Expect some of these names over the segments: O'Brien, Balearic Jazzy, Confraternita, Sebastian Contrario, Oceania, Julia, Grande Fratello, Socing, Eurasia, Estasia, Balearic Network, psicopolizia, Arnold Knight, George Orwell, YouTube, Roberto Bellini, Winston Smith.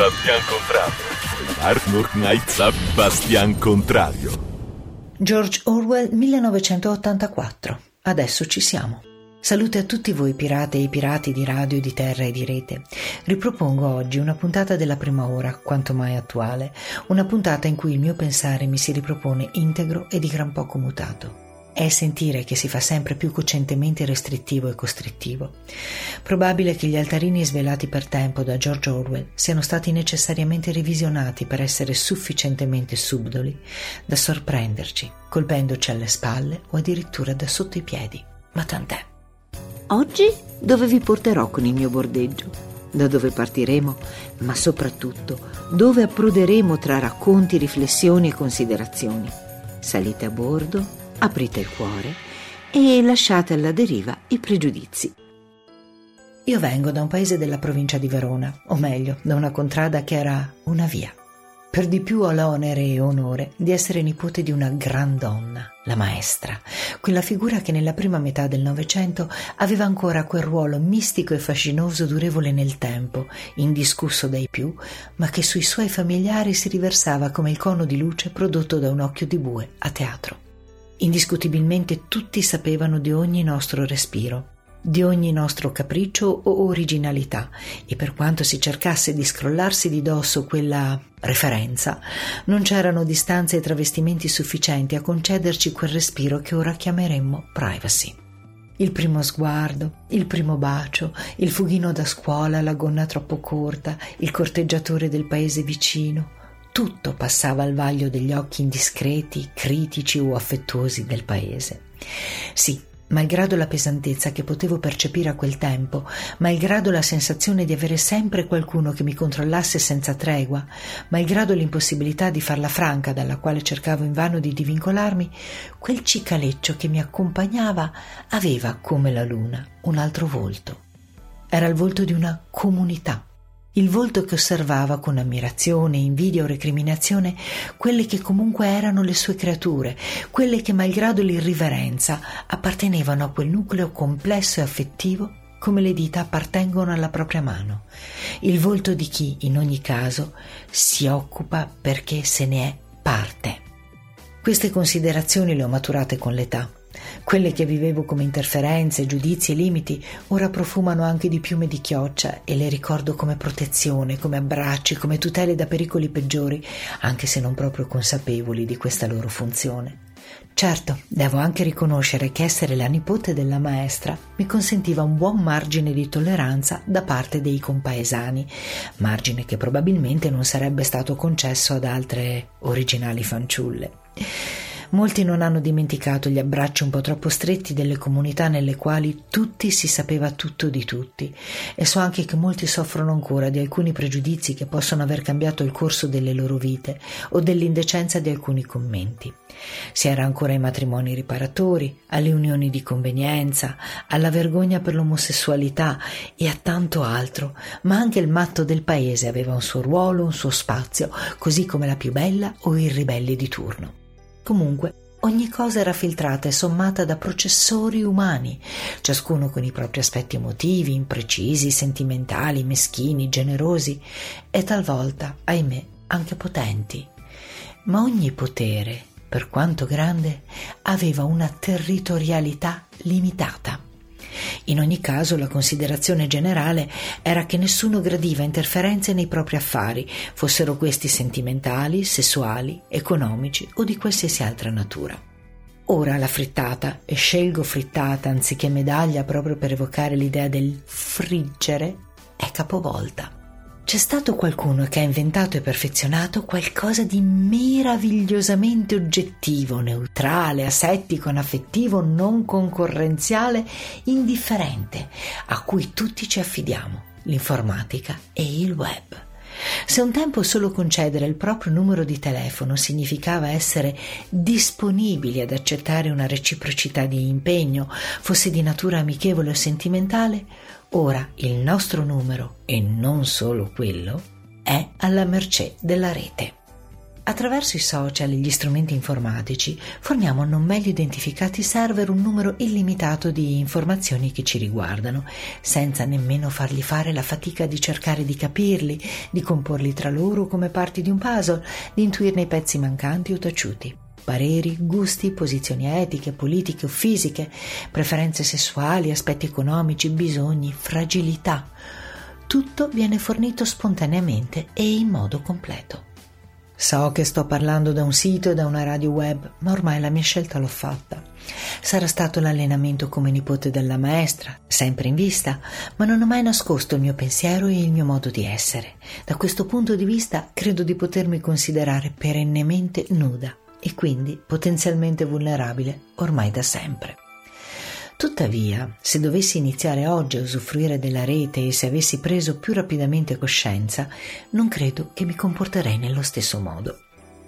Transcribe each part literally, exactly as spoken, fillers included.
Sebastian Contrario. Arnold Knight, Sebastian Contrario. George Orwell, millenovecentottantaquattro. Adesso ci siamo. Salute a tutti voi pirate e pirati di radio, di terra e di rete. Ripropongo oggi una puntata della prima ora, quanto mai attuale, una puntata in cui il mio pensare mi si ripropone integro e di gran poco mutato. È sentire che si fa sempre più cocentemente restrittivo e costrittivo. Probabile che gli altarini svelati per tempo da George Orwell siano stati necessariamente revisionati per essere sufficientemente subdoli da sorprenderci, colpendoci alle spalle o addirittura da sotto i piedi. Ma tant'è. Oggi dove vi porterò con il mio bordeggio, da dove partiremo, ma soprattutto dove approderemo tra racconti, riflessioni e considerazioni. Salite a bordo, aprite il cuore e lasciate alla deriva i pregiudizi. Io vengo da un paese della provincia di Verona, o meglio, da una contrada che era una via. Per di più ho l'onere e onore di essere nipote di una gran donna, la maestra, quella figura che nella prima metà del Novecento aveva ancora quel ruolo mistico e fascinoso durevole nel tempo, indiscusso dai più, ma che sui suoi familiari si riversava come il cono di luce prodotto da un occhio di bue a teatro. Indiscutibilmente tutti sapevano di ogni nostro respiro, di ogni nostro capriccio o originalità, e per quanto si cercasse di scrollarsi di dosso quella referenza, non c'erano distanze e travestimenti sufficienti a concederci quel respiro che ora chiameremmo privacy. Il primo sguardo, il primo bacio, il fughino da scuola, la gonna troppo corta, il corteggiatore del paese vicino, tutto passava al vaglio degli occhi indiscreti, critici o affettuosi del paese. Sì, malgrado la pesantezza che potevo percepire a quel tempo, malgrado la sensazione di avere sempre qualcuno che mi controllasse senza tregua, malgrado l'impossibilità di farla franca dalla quale cercavo invano di divincolarmi, quel cicaleccio che mi accompagnava aveva, come la luna, un altro volto. Era il volto di una comunità. Il volto che osservava con ammirazione, invidia o recriminazione quelle che comunque erano le sue creature, quelle che malgrado l'irriverenza appartenevano a quel nucleo complesso e affettivo come le dita appartengono alla propria mano. Il volto di chi, in ogni caso, si occupa perché se ne è parte. Queste considerazioni le ho maturate con l'età. Quelle che vivevo come interferenze, giudizi e limiti ora profumano anche di piume di chioccia e le ricordo come protezione, come abbracci, come tutele da pericoli peggiori, anche se non proprio consapevoli di questa loro funzione. Certo, devo anche riconoscere che essere la nipote della maestra mi consentiva un buon margine di tolleranza da parte dei compaesani, margine che probabilmente non sarebbe stato concesso ad altre originali fanciulle. Molti non hanno dimenticato gli abbracci un po' troppo stretti delle comunità nelle quali tutti si sapeva tutto di tutti, e so anche che molti soffrono ancora di alcuni pregiudizi che possono aver cambiato il corso delle loro vite o dell'indecenza di alcuni commenti. Si era ancora ai matrimoni riparatori, alle unioni di convenienza, alla vergogna per l'omosessualità e a tanto altro, ma anche il matto del paese aveva un suo ruolo, un suo spazio, così come la più bella o il ribelle di turno. Comunque, ogni cosa era filtrata e sommata da processori umani, ciascuno con i propri aspetti emotivi, imprecisi, sentimentali, meschini, generosi e talvolta, ahimè, anche potenti. Ma ogni potere, per quanto grande, aveva una territorialità limitata. In ogni caso, la considerazione generale era che nessuno gradiva interferenze nei propri affari, fossero questi sentimentali, sessuali, economici o di qualsiasi altra natura. Ora la frittata, e scelgo frittata anziché medaglia proprio per evocare l'idea del friggere, è capovolta. C'è stato qualcuno che ha inventato e perfezionato qualcosa di meravigliosamente oggettivo, neutrale, asettico, anaffettivo, non concorrenziale, indifferente, a cui tutti ci affidiamo, l'informatica e il web. Se un tempo solo concedere il proprio numero di telefono significava essere disponibili ad accettare una reciprocità di impegno, fosse di natura amichevole o sentimentale, ora il nostro numero, e non solo quello, è alla mercé della rete. Attraverso i social e gli strumenti informatici forniamo a non meglio identificati server un numero illimitato di informazioni che ci riguardano, senza nemmeno fargli fare la fatica di cercare di capirli, di comporli tra loro come parti di un puzzle, di intuirne i pezzi mancanti o taciuti. Pareri, gusti, posizioni etiche, politiche o fisiche, preferenze sessuali, aspetti economici, bisogni, fragilità. Tutto viene fornito spontaneamente e in modo completo. So che sto parlando da un sito e da una radio web, ma ormai la mia scelta l'ho fatta. Sarà stato l'allenamento come nipote della maestra, sempre in vista, ma non ho mai nascosto il mio pensiero e il mio modo di essere. Da questo punto di vista credo di potermi considerare perennemente nuda e quindi potenzialmente vulnerabile ormai da sempre. Tuttavia, se dovessi iniziare oggi a usufruire della rete e se avessi preso più rapidamente coscienza, non credo che mi comporterei nello stesso modo.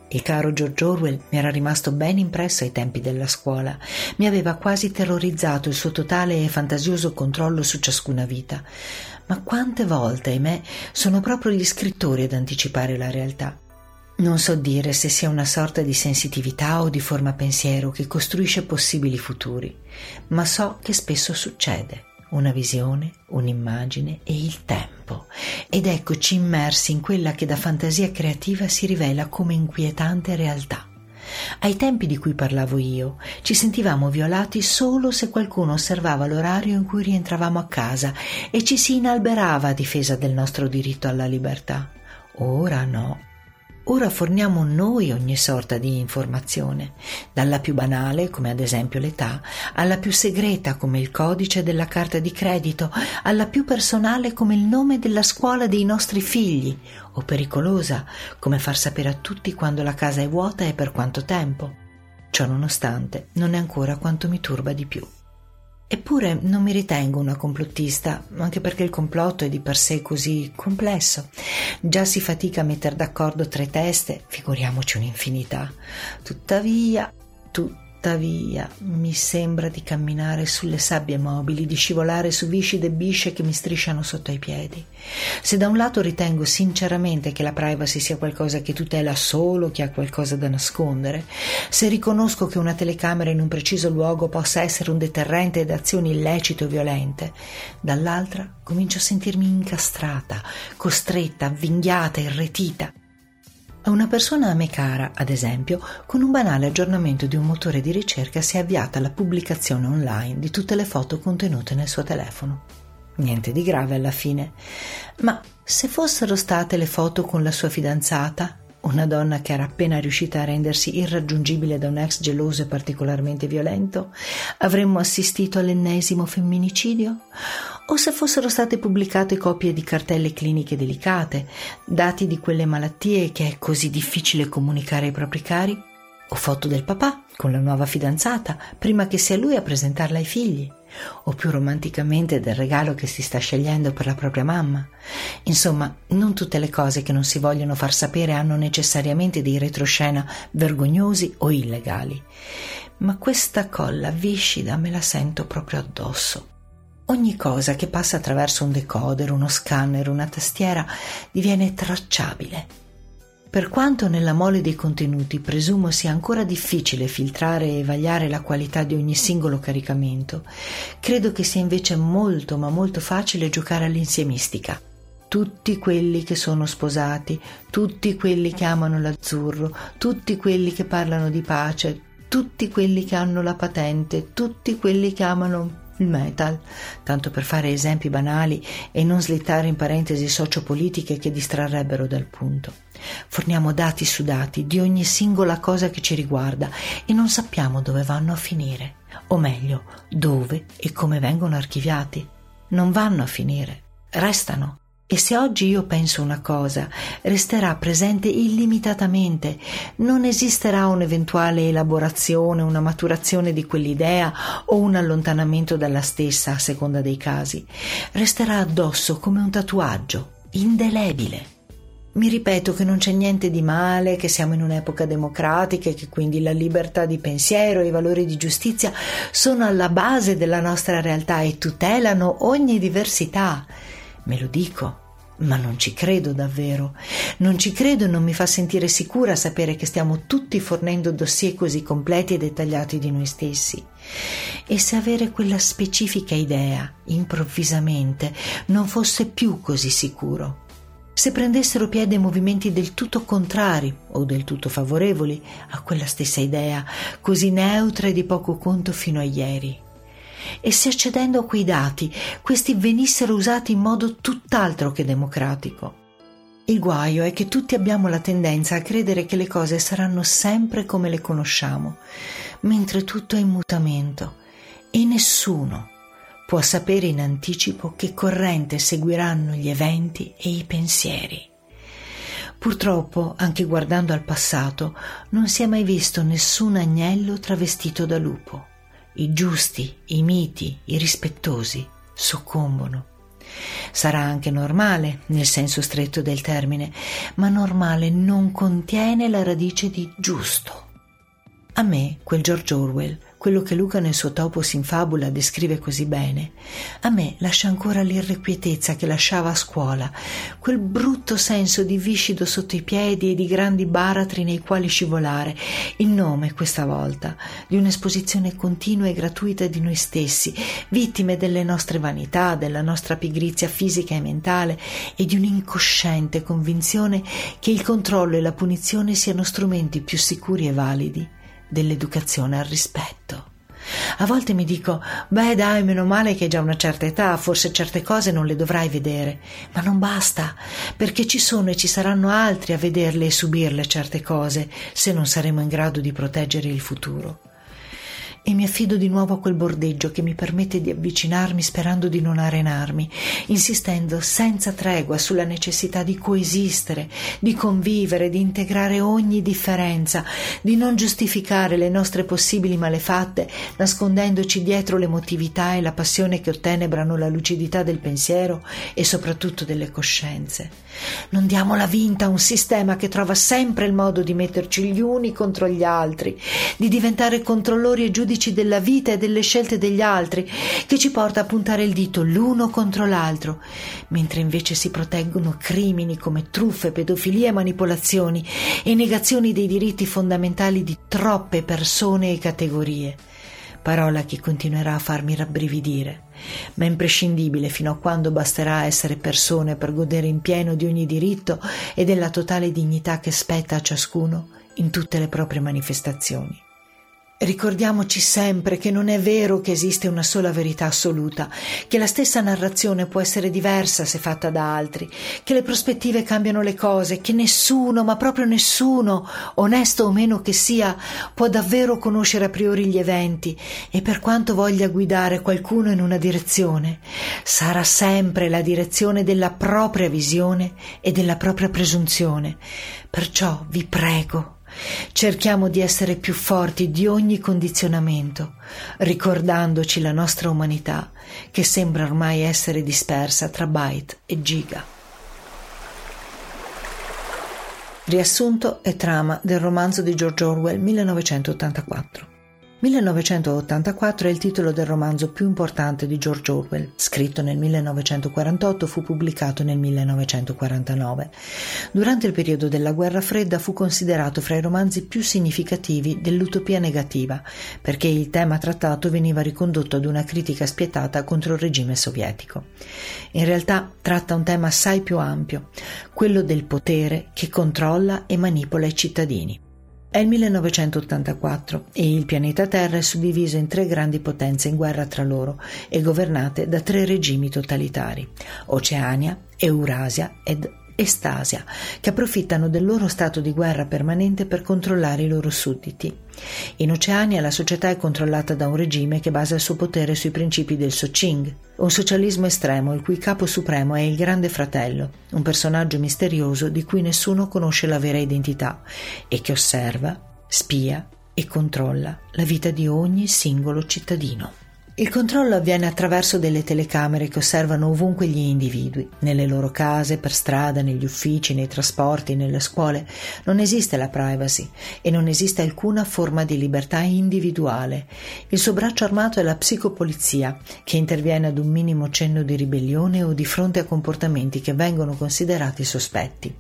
Il caro George Orwell mi era rimasto ben impresso ai tempi della scuola. Mi aveva quasi terrorizzato il suo totale e fantasioso controllo su ciascuna vita. Ma quante volte, ahimè, sono proprio gli scrittori ad anticipare la realtà. Non so dire se sia una sorta di sensitività o di forma pensiero che costruisce possibili futuri, ma so che spesso succede una visione, un'immagine e il tempo, ed eccoci immersi in quella che da fantasia creativa si rivela come inquietante realtà. Ai tempi di cui parlavo io, ci sentivamo violati solo se qualcuno osservava l'orario in cui rientravamo a casa e ci si inalberava a difesa del nostro diritto alla libertà. Ora no. Ora forniamo noi ogni sorta di informazione, dalla più banale, come ad esempio l'età, alla più segreta, come il codice della carta di credito, alla più personale, come il nome della scuola dei nostri figli, o pericolosa, come far sapere a tutti quando la casa è vuota e per quanto tempo. Ciò nonostante, non è ancora quanto mi turba di più. Eppure non mi ritengo una complottista, anche perché il complotto è di per sé così complesso. Già si fatica a metter d'accordo tre teste, figuriamoci un'infinità. Tuttavia, tuttavia, mi sembra di camminare sulle sabbie mobili, di scivolare su viscide bisce che mi strisciano sotto ai piedi. Se da un lato ritengo sinceramente che la privacy sia qualcosa che tutela solo chi ha qualcosa da nascondere, se riconosco che una telecamera in un preciso luogo possa essere un deterrente ad azioni illecite o violente, dall'altra comincio a sentirmi incastrata, costretta, avvinghiata, irretita. A una persona a me cara, ad esempio, con un banale aggiornamento di un motore di ricerca si è avviata la pubblicazione online di tutte le foto contenute nel suo telefono. Niente di grave alla fine, ma se fossero state le foto con la sua fidanzata, una donna che era appena riuscita a rendersi irraggiungibile da un ex geloso e particolarmente violento, avremmo assistito all'ennesimo femminicidio? O se fossero state pubblicate copie di cartelle cliniche delicate, dati di quelle malattie che è così difficile comunicare ai propri cari? O foto del papà con la nuova fidanzata prima che sia lui a presentarla ai figli? O più romanticamente del regalo che si sta scegliendo per la propria mamma. Insomma, non tutte le cose che non si vogliono far sapere hanno necessariamente dei retroscena vergognosi o illegali. Ma questa colla viscida me la sento proprio addosso. Ogni cosa che passa attraverso un decoder, uno scanner, una tastiera diviene tracciabile. Per quanto nella mole dei contenuti presumo sia ancora difficile filtrare e vagliare la qualità di ogni singolo caricamento, credo che sia invece molto ma molto facile giocare all'insiemistica. Tutti quelli che sono sposati, tutti quelli che amano l'azzurro, tutti quelli che parlano di pace, tutti quelli che hanno la patente, tutti quelli che amano il metal, tanto per fare esempi banali e non slittare in parentesi sociopolitiche che distrarrebbero dal punto. Forniamo dati su dati di ogni singola cosa che ci riguarda e non sappiamo dove vanno a finire, o meglio, dove e come vengono archiviati. Non vanno a finire, restano. E se oggi io penso una cosa, resterà presente illimitatamente, non esisterà un'eventuale elaborazione, una maturazione di quell'idea o un allontanamento dalla stessa a seconda dei casi. Resterà addosso come un tatuaggio, indelebile. Mi ripeto che non c'è niente di male, che siamo in un'epoca democratica e che quindi la libertà di pensiero e i valori di giustizia sono alla base della nostra realtà e tutelano ogni diversità. Me lo dico, Ma non ci credo davvero, non ci credo e non mi fa sentire sicura sapere che stiamo tutti fornendo dossier così completi e dettagliati di noi stessi. E se avere quella specifica idea, improvvisamente, non fosse più così sicuro. Se prendessero piede movimenti del tutto contrari o del tutto favorevoli a quella stessa idea, così neutra e di poco conto fino a ieri. E se accedendo a quei dati, questi venissero usati in modo tutt'altro che democratico. Il guaio è che tutti abbiamo la tendenza a credere che le cose saranno sempre come le conosciamo, mentre tutto è in mutamento e nessuno può sapere in anticipo che corrente seguiranno gli eventi e i pensieri. Purtroppo, anche guardando al passato, non si è mai visto nessun agnello travestito da lupo. I giusti, i miti, i rispettosi soccombono. Sarà anche normale, nel senso stretto del termine, ma normale non contiene la radice di giusto. A me, quel George Orwell, quello che Luca nel suo Topos in fabula descrive così bene, a me lascia ancora l'irrequietezza che lasciava a scuola, quel brutto senso di viscido sotto i piedi e di grandi baratri nei quali scivolare, il nome, questa volta, di un'esposizione continua e gratuita di noi stessi, vittime delle nostre vanità, della nostra pigrizia fisica e mentale e di un'incosciente convinzione che il controllo e la punizione siano strumenti più sicuri e validi dell'educazione al rispetto. A volte mi dico, beh dai, meno male che hai già una certa età, forse certe cose non le dovrai vedere, ma non basta, perché ci sono e ci saranno altri a vederle e subirle certe cose, se non saremo in grado di proteggere il futuro. E mi affido di nuovo a quel bordeggio che mi permette di avvicinarmi sperando di non arenarmi, insistendo senza tregua sulla necessità di coesistere, di convivere, di integrare ogni differenza, di non giustificare le nostre possibili malefatte nascondendoci dietro l'emotività e la passione che ottenebrano la lucidità del pensiero e soprattutto delle coscienze. Non diamo la vinta a un sistema che trova sempre il modo di metterci gli uni contro gli altri, di diventare controllori e giudici della vita e delle scelte degli altri, che ci porta a puntare il dito l'uno contro l'altro, mentre invece si proteggono crimini come truffe, pedofilie, manipolazioni e negazioni dei diritti fondamentali di troppe persone e categorie. Parola che continuerà a farmi rabbrividire, ma è imprescindibile fino a quando basterà essere persone per godere in pieno di ogni diritto e della totale dignità che spetta a ciascuno in tutte le proprie manifestazioni. Ricordiamoci sempre che non è vero che esiste una sola verità assoluta, che la stessa narrazione può essere diversa se fatta da altri, che le prospettive cambiano le cose, che nessuno, ma proprio nessuno, onesto o meno che sia, può davvero conoscere a priori gli eventi e per quanto voglia guidare qualcuno in una direzione, sarà sempre la direzione della propria visione e della propria presunzione. Perciò vi prego, cerchiamo di essere più forti di ogni condizionamento, ricordandoci la nostra umanità che sembra ormai essere dispersa tra byte e giga. Riassunto e trama del romanzo di George Orwell millenovecentottantaquattro. millenovecentottantaquattro è il titolo del romanzo più importante di George Orwell, scritto nel millenovecentoquarantotto, fu pubblicato nel millenovecentoquarantanove. Durante il periodo della Guerra Fredda fu considerato fra i romanzi più significativi dell'utopia negativa, perché il tema trattato veniva ricondotto ad una critica spietata contro il regime sovietico. In realtà tratta un tema assai più ampio, quello del potere che controlla e manipola i cittadini. È il millenovecentottantaquattro e il pianeta Terra è suddiviso in tre grandi potenze in guerra tra loro e governate da tre regimi totalitari: Oceania, Eurasia ed Estasia, che approfittano del loro stato di guerra permanente per controllare i loro sudditi. In Oceania la società è controllata da un regime che basa il suo potere sui principi del Socing, un socialismo estremo il cui capo supremo è il Grande Fratello, un personaggio misterioso di cui nessuno conosce la vera identità e che osserva, spia e controlla la vita di ogni singolo cittadino. Il controllo avviene attraverso delle telecamere che osservano ovunque gli individui, nelle loro case, per strada, negli uffici, nei trasporti, nelle scuole. Non esiste la privacy e non esiste alcuna forma di libertà individuale. Il suo braccio armato è la psicopolizia, che interviene ad un minimo cenno di ribellione o di fronte a comportamenti che vengono considerati sospetti.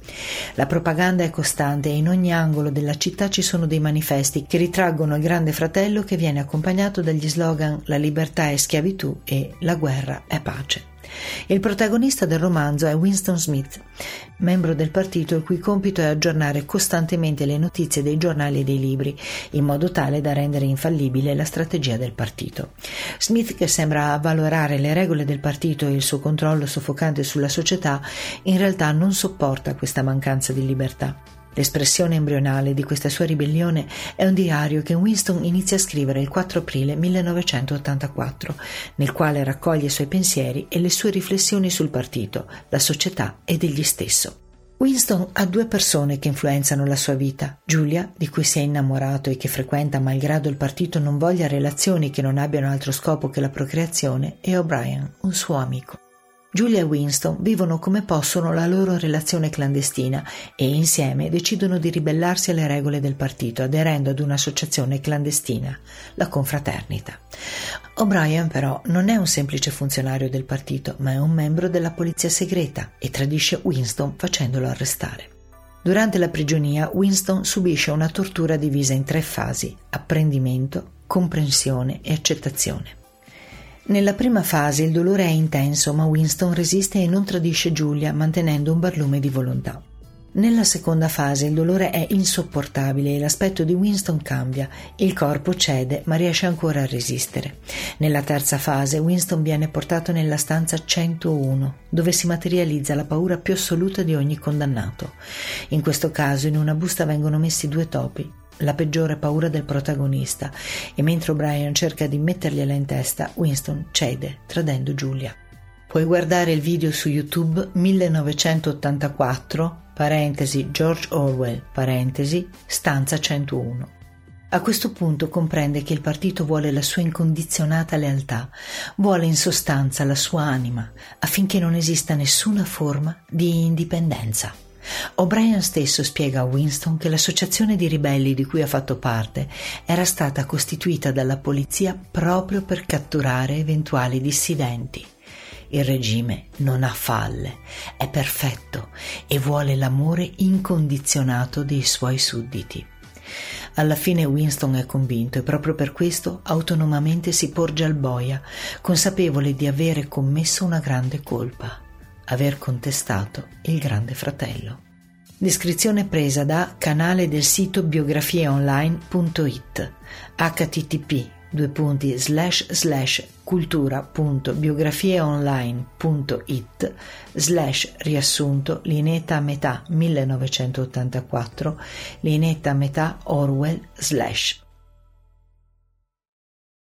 La propaganda è costante e in ogni angolo della città ci sono dei manifesti che ritraggono il Grande Fratello, che viene accompagnato dagli slogan «La libertà libertà è schiavitù» e «La guerra è pace». Il protagonista del romanzo è Winston Smith, membro del partito il cui compito è aggiornare costantemente le notizie dei giornali e dei libri, in modo tale da rendere infallibile la strategia del partito. Smith, che sembra avvalorare le regole del partito e il suo controllo soffocante sulla società, in realtà non sopporta questa mancanza di libertà. L'espressione embrionale di questa sua ribellione è un diario che Winston inizia a scrivere il quattro aprile millenovecentottantaquattro, nel quale raccoglie i suoi pensieri e le sue riflessioni sul partito, la società ed egli stesso. Winston ha due persone che influenzano la sua vita: Julia, di cui si è innamorato e che frequenta malgrado il partito non voglia relazioni che non abbiano altro scopo che la procreazione, e O'Brien, un suo amico. Julia e Winston vivono come possono la loro relazione clandestina e insieme decidono di ribellarsi alle regole del partito, aderendo ad un'associazione clandestina, la Confraternita. O'Brien però non è un semplice funzionario del partito, ma è un membro della polizia segreta e tradisce Winston facendolo arrestare. Durante la prigionia Winston subisce una tortura divisa in tre fasi: apprendimento, comprensione e accettazione. Nella prima fase il dolore è intenso, ma Winston resiste e non tradisce Julia, mantenendo un barlume di volontà. Nella seconda fase il dolore è insopportabile e l'aspetto di Winston cambia, il corpo cede ma riesce ancora a resistere. Nella terza fase Winston viene portato nella stanza centouno, dove si materializza la paura più assoluta di ogni condannato. In questo caso in una busta vengono messi due topi, la peggiore paura del protagonista, e mentre O'Brien cerca di mettergliela in testa, Winston cede, tradendo Julia. Puoi guardare il video su YouTube millenovecentottantaquattro, parentesi George Orwell, parentesi stanza centouno. A questo punto comprende che il partito vuole la sua incondizionata lealtà, vuole in sostanza la sua anima, affinché non esista nessuna forma di indipendenza. O'Brien stesso spiega a Winston che l'associazione di ribelli di cui ha fatto parte era stata costituita dalla polizia proprio per catturare eventuali dissidenti. Il regime non ha falle, è perfetto e vuole l'amore incondizionato dei suoi sudditi. Alla fine Winston è convinto e proprio per questo autonomamente si porge al boia, consapevole di avere commesso una grande colpa: aver contestato il Grande Fratello. Descrizione presa da canale del sito biografieonline.it http due punti slash slash cultura punto biografieonline punto it slash riassunto lineetta a metà millenovecentottantaquattro lineetta a metà Orwell slash